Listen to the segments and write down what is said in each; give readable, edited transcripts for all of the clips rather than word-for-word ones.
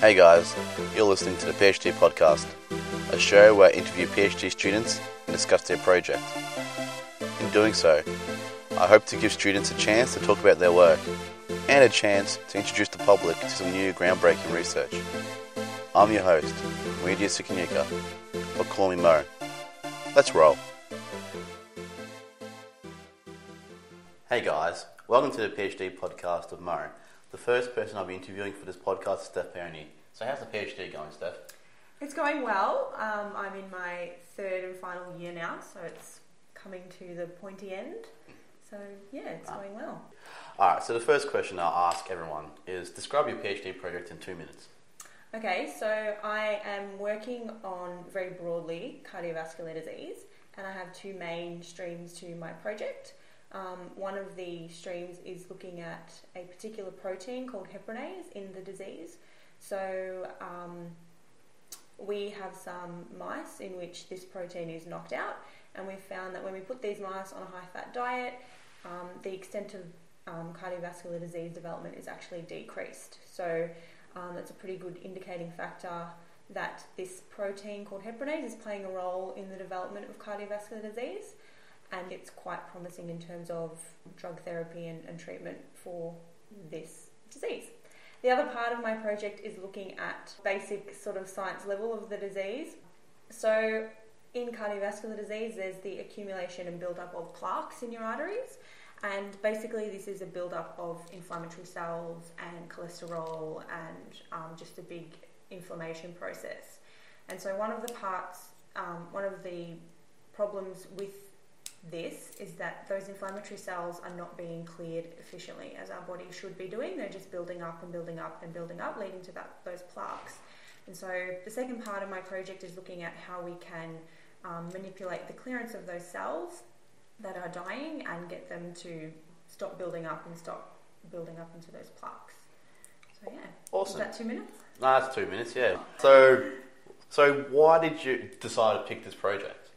Hey guys, you're listening to the PhD Podcast, a show where I interview PhD students and discuss their project. In doing so, I hope to give students a chance to talk about their work and a chance to introduce the public to some new groundbreaking research. I'm your host, Wiedia Sikinika, or call me Mo. Let's roll. Hey guys, welcome to the PhD Podcast of Mo. The first person I'll be interviewing for this podcast is Steph Peroni. So how's the PhD going, Steph? It's going well. I'm in my third and final year now, so it's coming to the pointy end. So yeah, it's going well. Alright, so the first question I'll ask everyone is, describe your PhD project in 2 minutes. Okay, so I am working on, very broadly, cardiovascular disease, and I have two main streams to my project. One of the streams is looking at a particular protein called heparinase in the disease. So we have some mice in which this protein is knocked out, and we've found that when we put these mice on a high-fat diet, the extent of cardiovascular disease development is actually decreased. So that's a pretty good indicating factor that this protein called heparinase is playing a role in the development of cardiovascular disease. And it's quite promising in terms of drug therapy and treatment for this disease. The other part of my project is looking at basic sort of science level of the disease. So in cardiovascular disease, there's the accumulation and buildup of plaques in your arteries. And basically this is a buildup of inflammatory cells and cholesterol and just a big inflammation process. And so one of the parts, one of the problems with this is that those inflammatory cells are not being cleared efficiently as our body should be doing. They're just building up and building up and building up, leading to those plaques. And so the second part of my project is looking at how we can manipulate the clearance of those cells that are dying and get them to stop building up and stop building up into those plaques. So yeah. Awesome. Is that 2 minutes? No, that's 2 minutes, yeah. So why did you decide to pick this project?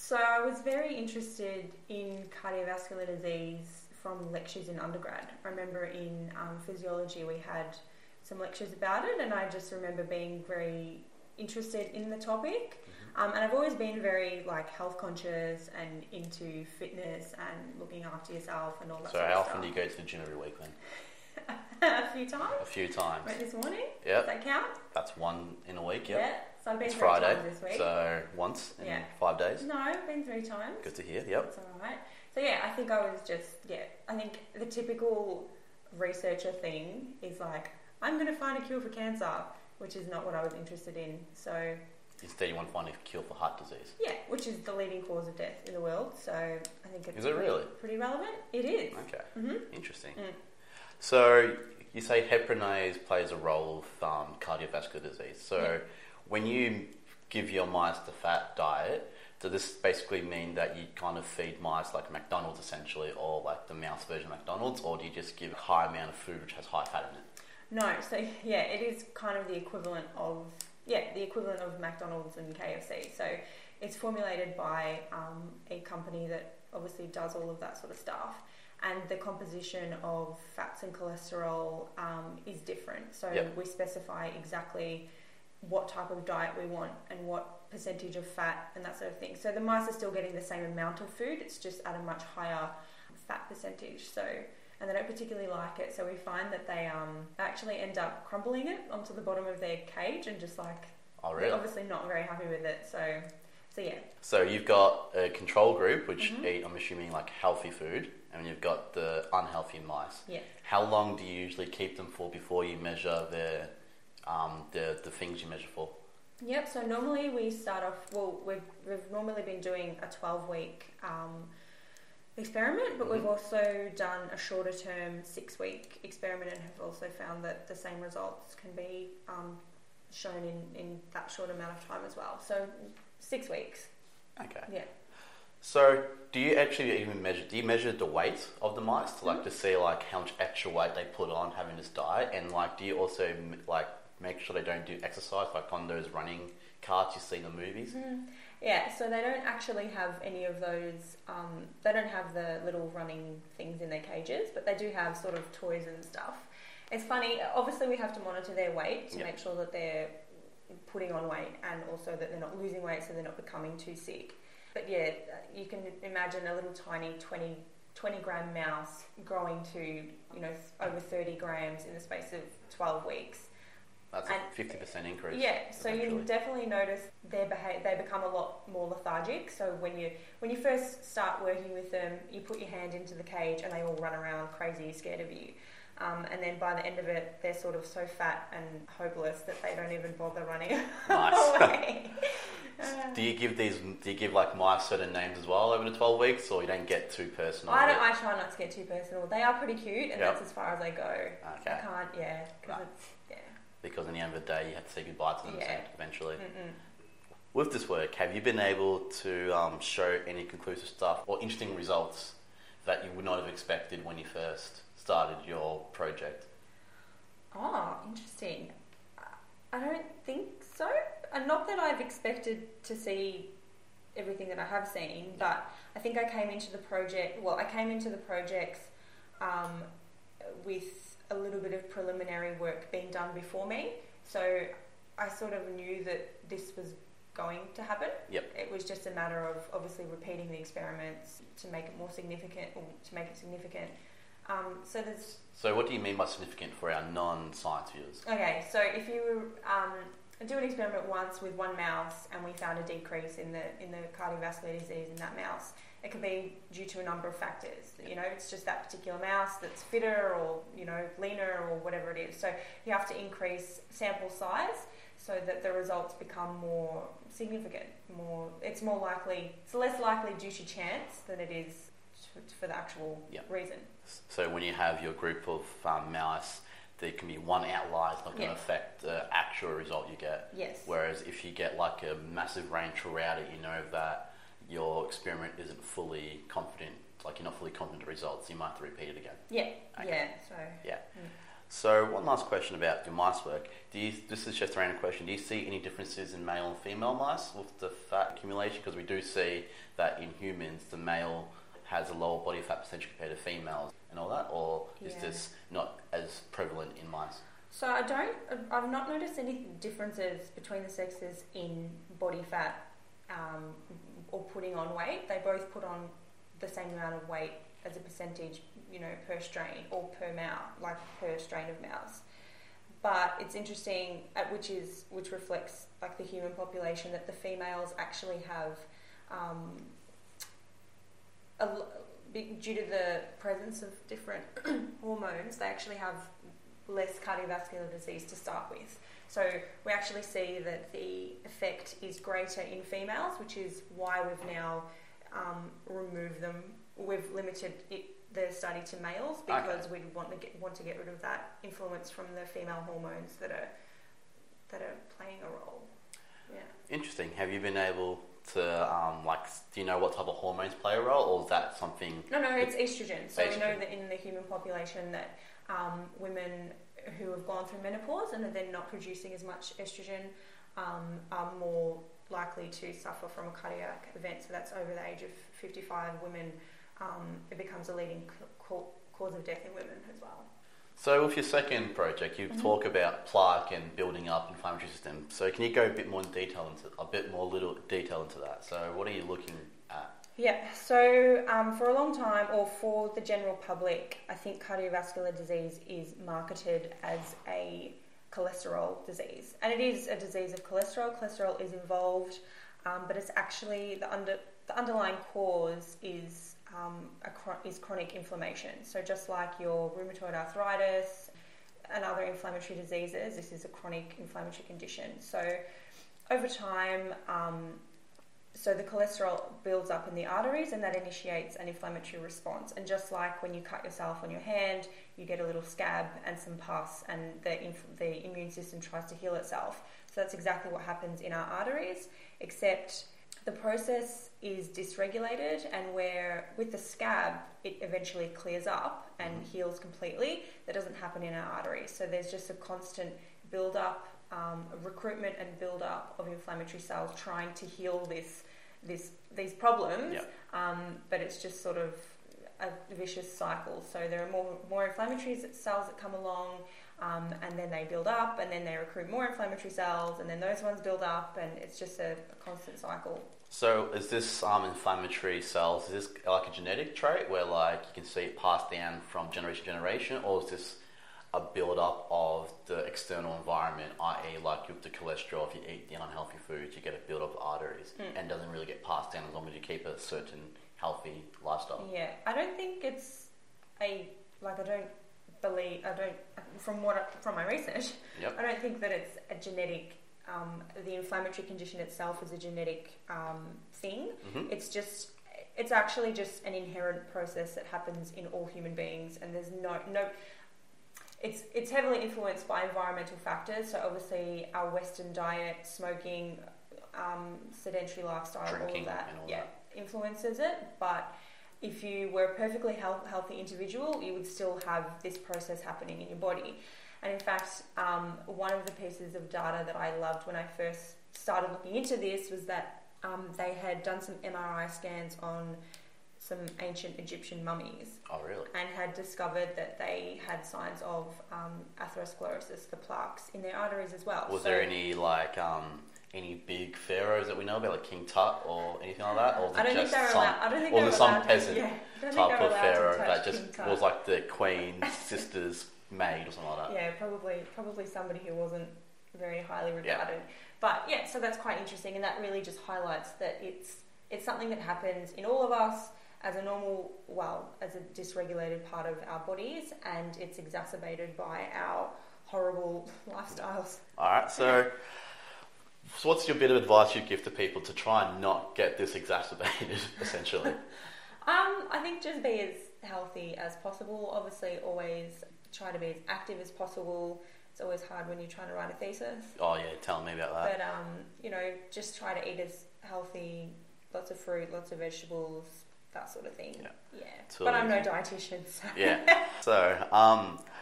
So I was very interested in cardiovascular disease from lectures in undergrad. I remember in physiology we had some lectures about it, and I just remember being very interested in the topic. And I've always been very health conscious and into fitness and looking after yourself and all that sort of stuff. So how often do you go to the gym every week then? A few times. A few times. Right this morning? Yeah. Does that count? That's one in a week, yeah. So I've been it's Friday, this week. So once in 5 days. No, I've been 3 times. Good to hear, yep. That's all right. So yeah, I think I was just, I think the typical researcher thing is I'm going to find a cure for cancer, which is not what I was interested in, so... Instead you want to find a cure for heart disease. Yeah, which is the leading cause of death in the world, so I think it's... Is it really? Pretty relevant. It is. Okay, Interesting. Mm. So you say heparinase plays a role with cardiovascular disease, so... Yeah. When you give your mice the fat diet, does this basically mean that you kind of feed mice like McDonald's essentially, or like the mouse version of McDonald's, or do you just give a high amount of food which has high fat in it? No, so yeah, it is kind of the equivalent of, McDonald's and KFC. So it's formulated by a company that obviously does all of that sort of stuff. And the composition of fats and cholesterol is different. So we specify exactly what type of diet we want and what percentage of fat and that sort of thing. So the mice are still getting the same amount of food, it's just at a much higher fat percentage. So, and they don't particularly like it, so we find that they actually end up crumbling it onto the bottom of their cage and just oh, really? They're obviously not very happy with it, so yeah. So you've got a control group which eat, I'm assuming, healthy food, and you've got the unhealthy mice. Yeah. How long do you usually keep them for before you measure their... the things you measure for? Yep, so normally we start off, we've normally been doing a 12-week experiment, but we've also done a shorter-term 6-week experiment and have also found that the same results can be shown in that short amount of time as well. So 6 weeks. Okay. Yeah. So do you actually even measure, do you measure the weight of the mice to to see how much extra weight they put on having this diet? And do you also make sure they don't do exercise, on those running carts you see in the movies? Mm. Yeah, so they don't actually have any of those, they don't have the little running things in their cages, but they do have sort of toys and stuff. It's funny, obviously we have to monitor their weight to make sure that they're putting on weight and also that they're not losing weight so they're not becoming too sick. But yeah, you can imagine a little tiny 20 gram mouse growing to, you know, over 30 grams in the space of 12 weeks. That's and a 50% increase. Yeah, so you definitely notice they become a lot more lethargic. So when you first start working with them, you put your hand into the cage and they all run around crazy, scared of you. And then by the end of it, they're sort of so fat and hopeless that they don't even bother running away. Do you give like mice certain names as well over the 12 weeks, or you don't get too personal? I try not to get too personal. They are pretty cute, and that's as far as I go. Okay. I can't, because in the end of the day, you have to say goodbye to them eventually. Mm-mm. With this work, have you been able to show any conclusive stuff or interesting results that you would not have expected when you first started your project? Oh, interesting. I don't think so. Not that I've expected to see everything that I have seen, but I think I came into the project, with a little bit of preliminary work being done before me. So I sort of knew that this was going to happen. Yep. It was just a matter of obviously repeating the experiments to make it more significant, or to make it significant. So what do you mean by significant for our non-science viewers? Okay, so if you do an experiment once with one mouse and we found a decrease in the cardiovascular disease in that mouse, it could be due to a number of factors. You know, it's just that particular mouse that's fitter or, you know, leaner or whatever it is. So you have to increase sample size so that the results become more significant. It's more likely, it's less likely due to chance than it is for the actual reason. So when you have your group of mice, there can be one outlier that's not going to affect the actual result you get. Yes. Whereas if you get like a massive range throughout it, you know that your experiment isn't fully confident, like you're not fully confident of the results, you might have to repeat it again. Yeah. Okay. Yeah. So. Yeah. Mm. So one last question about your mice work. This is just a random question. Do you see any differences in male and female mice with the fat accumulation? Because we do see that in humans, the male has a lower body fat percentage compared to females and all that, or is this not as prevalent in mice? So I've not noticed any differences between the sexes in body fat or putting on weight. They both put on the same amount of weight as a percentage, you know, per strain or per mouse, like per strain of mouse. But it's interesting, which reflects like the human population, that the females actually have due to the presence of different hormones, they actually have less cardiovascular disease to start with. So we actually see that the effect is greater in females, which is why we've now removed them. We've limited the study to males because we want to get rid of that influence from the female hormones that are playing a role. Yeah. Interesting. Have you been able to do you know what type of hormones play a role, or is that something? No, it's estrogen. So we know that in the human population that women who have gone through menopause and are then not producing as much estrogen are more likely to suffer from a cardiac event. So that's over the age of 55. Women, it becomes a leading cause of death in women as well. So with your second project, you talk about plaque and building up inflammatory system. So can you go a bit more detail into that? So what are you looking at? Yeah. So for a long time, or for the general public, I think cardiovascular disease is marketed as a cholesterol disease, and it is a disease of cholesterol. Cholesterol is involved, but it's actually the underlying cause is. Is chronic inflammation. So just like your rheumatoid arthritis and other inflammatory diseases, this is a chronic inflammatory condition. So over time, so the cholesterol builds up in the arteries and that initiates an inflammatory response. And just like when you cut yourself on your hand, you get a little scab and some pus and the immune system tries to heal itself. So that's exactly what happens in our arteries, except the process is dysregulated, and where with the scab, it eventually clears up and heals completely. That doesn't happen in our arteries. So there's just a constant build-up, recruitment and build-up of inflammatory cells trying to heal these problems. Yep. But it's just sort of a vicious cycle. So there are more inflammatory cells that come along. and then they build up, and then they recruit more inflammatory cells, and then those ones build up, and it's just a constant cycle. So is this inflammatory cells, is this like a genetic trait where like you can see it passed down from generation to generation, or is this a build-up of the external environment, i.e. like with the cholesterol, if you eat the unhealthy foods, you get a build-up of arteries and doesn't really get passed down as long as you keep a certain healthy lifestyle? Yeah, I don't think it's from my research, yep. I don't think that it's a genetic, the inflammatory condition itself is a genetic thing. Mm-hmm. It's actually just an inherent process that happens in all human beings, and there's it's heavily influenced by environmental factors. So obviously our Western diet, smoking, sedentary lifestyle, drinking, all of that, influences it. But if you were a perfectly healthy individual, you would still have this process happening in your body. And in fact, one of the pieces of data that I loved when I first started looking into this was that they had done some MRI scans on some ancient Egyptian mummies. Oh, really? And had discovered that they had signs of atherosclerosis, the plaques, in their arteries as well. Was there any any big pharaohs that we know about, like King Tut or anything like that? Or some peasant type of pharaoh that just was like the queen's sister's maid or something like that? Yeah, probably somebody who wasn't very highly regarded. Yeah. But yeah, so that's quite interesting, and that really just highlights that it's something that happens in all of us as a dysregulated part of our bodies, and it's exacerbated by our horrible lifestyles. All right, so what's your bit of advice you'd give to people to try and not get this exacerbated, essentially? I think just be as healthy as possible. Obviously, always try to be as active as possible. It's always hard when you're trying to write a thesis. Oh, yeah, tell me about that. But, just try to eat as healthy, lots of fruit, lots of vegetables, that sort of thing. Yeah. But I'm no dietitian, so. Yeah. So,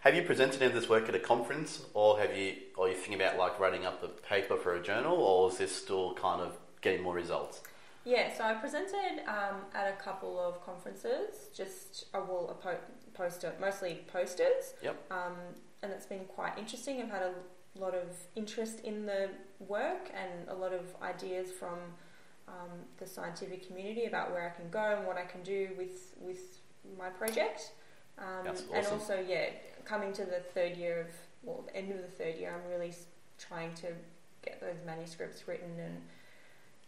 have you presented any of this work at a conference, or are you thinking about like writing up a paper for a journal, or is this still kind of getting more results? Yeah, so I presented at a couple of conferences, mostly posters. Yep. And it's been quite interesting. I've had a lot of interest in the work and a lot of ideas from the scientific community about where I can go and what I can do with my project. That's awesome. And also, coming to the end of the third year, I'm really trying to get those manuscripts written and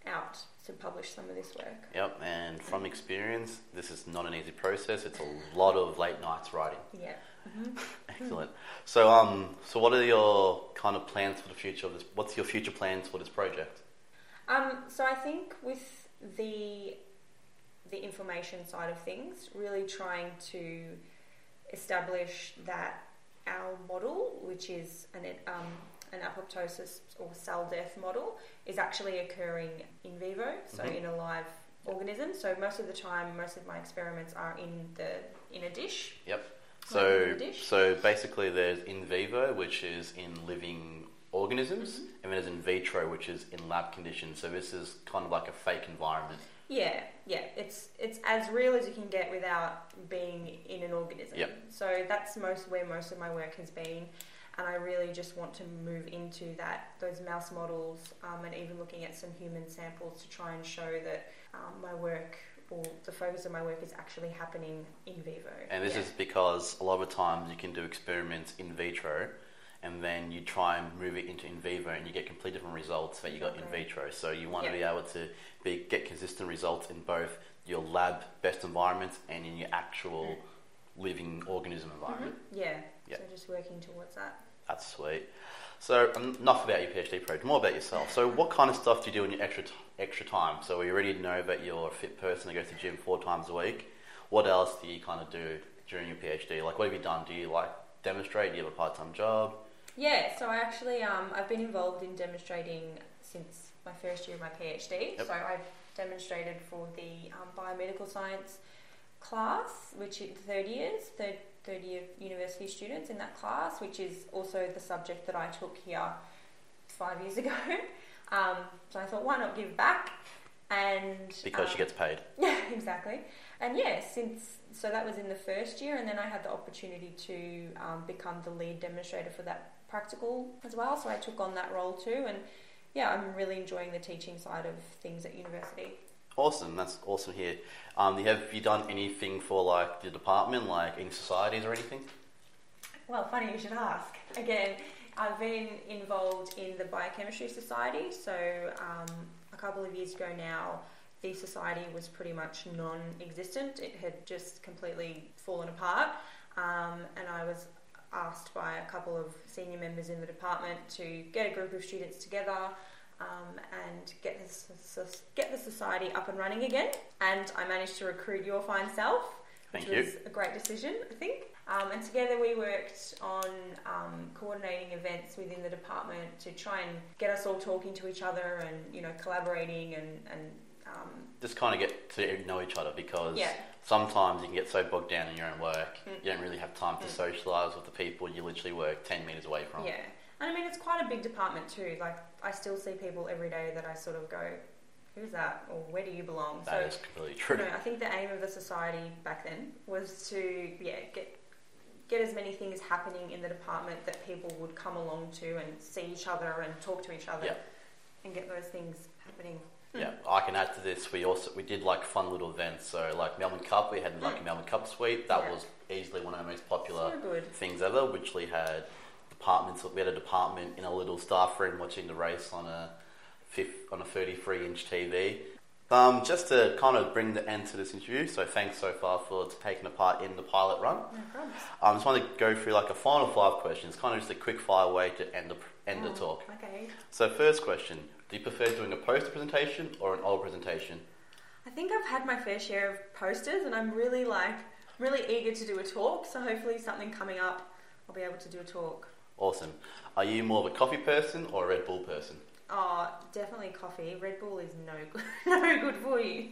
out to publish some of this work. Yep, and from experience, this is not an easy process. It's a lot of late nights writing. Yeah. Mm-hmm. Excellent. So, so what are your kind of plans for the future of this? What's your future plans for this project? So I think with the inflammation side of things, really trying to establish that our model, which is an apoptosis or cell death model, is actually occurring in vivo, so in a live organism. So most of the time, most of my experiments are in a dish. Yep. So basically, there's in vivo, which is in living organisms, and then there's in vitro, which is in lab conditions. So this is kind of like a fake environment. Yeah, it's as real as you can get without being in an organism. Yep. So that's where most of my work has been, and I really just want to move into those mouse models, and even looking at some human samples to try and show that my work, or the focus of my work, is actually happening in vivo. And this is because a lot of times you can do experiments in vitro, and then you try and move it into in vivo, and you get completely different results that you got in vitro. So you want to be able to get consistent results in both your lab best environments and in your actual living organism environment. Mm-hmm. Yeah, so just working towards that. That's sweet. So enough about your PhD project, more about yourself. So what kind of stuff do you do in your extra time? So we already know that you're a fit person that goes to the gym 4 times a week. What else do you kind of do during your PhD? Like, what have you done? Do you demonstrate? Do you have a part-time job? Yeah, so I actually, I've been involved in demonstrating since my first year of my PhD. Yep. So I've demonstrated for the biomedical science class, which is third year university students in that class, which is also the subject that I took here 5 years ago. So I thought, why not give back? And because she gets paid. Yeah, exactly. And yeah, so that was in the first year, and then I had the opportunity to become the lead demonstrator for that practical as well. So I took on that role too, and yeah, I'm really enjoying the teaching side of things at university. Awesome, that's awesome here. Have you done anything for like the department, like any societies or anything? Well, funny you should ask. Again, I've been involved in the Biochemistry Society, so a couple of years ago now, the society was pretty much non-existent. It had just completely fallen apart, and I was asked by a couple of senior members in the department to get a group of students together and get the society up and running again. And I managed to recruit your fine self, which was a great decision, I think. And together we worked on coordinating events within the department to try and get us all talking to each other and, you know, collaborating and just kind of get to know each other, because sometimes you can get so bogged down in your own work, you don't really have time to socialise with the people you literally work 10 metres away from. Yeah, and I mean it's quite a big department too, like I still see people every day that I sort of go, who's that, or where do you belong? That is completely true. You know, I think the aim of the society back then was to get as many things happening in the department that people would come along to and see each other and talk to each other and get those things happening. Yeah, I can add to this. We did like fun little events. So like Melbourne Cup, we had like a Melbourne Cup sweep. That was easily one of the most popular things ever. Which we had departments. We had a department in a little staff room watching the race on a 33-inch TV. Just to kind of bring the end to this interview. So thanks so far for taking a part in the pilot run. No problem. I just want to go through like a final 5 questions. Kind of just a quick fire way to end the talk. Okay. So first question. Do you prefer doing a poster presentation or an oral presentation? I think I've had my fair share of posters, and I'm really eager to do a talk. So hopefully something coming up, I'll be able to do a talk. Awesome. Are you more of a coffee person or a Red Bull person? Oh, definitely coffee. Red Bull is no good for you.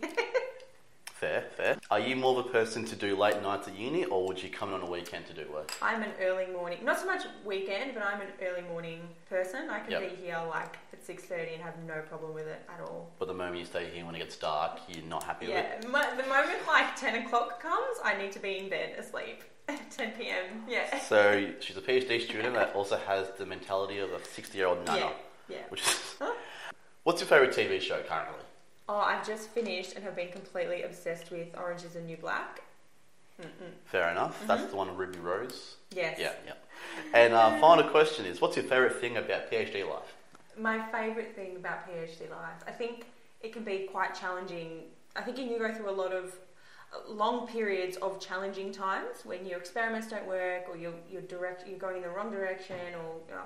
Fair. Are you more of a person to do late nights at uni, or would you come in on a weekend to do work? I'm an early morning, not so much weekend, but I'm an early morning person. I can be here like at 6:30 and have no problem with it at all. But the moment you stay here when it gets dark, you're not happy with it? Yeah, the moment like 10 o'clock comes, I need to be in bed asleep at 10 p.m, So she's a PhD student that also has the mentality of a 60-year-old nana. Yeah. Which is... What's your favourite TV show currently? Oh, I've just finished and have been completely obsessed with Orange is the New Black. Fair enough. Mm-hmm. That's the one with Ruby Rose. Yes. Yeah. And final question is, what's your favourite thing about PhD life? My favourite thing about PhD life, I think it can be quite challenging. I think you can go through a lot of long periods of challenging times when your experiments don't work, or you're going in the wrong direction, or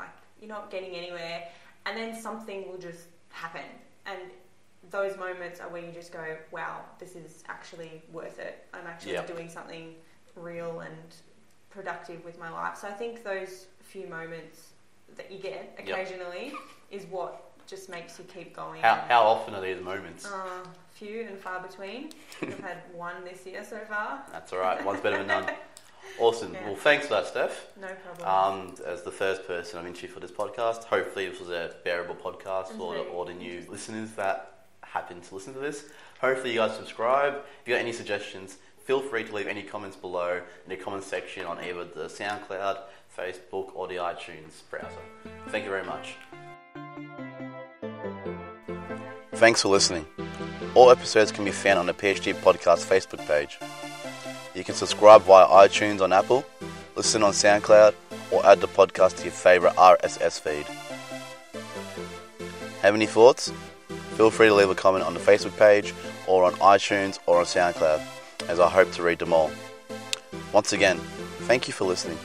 you're not getting anywhere, and then something will just happen. And those moments are where you just go, wow, this is actually worth it. I'm actually doing something real and productive with my life. So I think those few moments that you get occasionally is what just makes you keep going. How often are these moments? Few and far between. We've had one this year so far. That's all right. One's better than none. Awesome. Yeah. Well, thanks for that, Steph. No problem. As the first person I've interviewed for this podcast, hopefully this was a bearable podcast for all the new listeners that happen to listen to this. Hopefully you guys subscribe. If you got any suggestions, feel free to leave any comments below in the comments section on either the SoundCloud, Facebook, or the iTunes browser. Thank you very much. Thanks for listening. All episodes can be found on the PhD Podcast Facebook page. You can subscribe via iTunes on Apple, listen on SoundCloud, or add the podcast to your favourite RSS feed. Have any thoughts? Feel free to leave a comment on the Facebook page or on iTunes or on SoundCloud, as I hope to read them all. Once again, thank you for listening.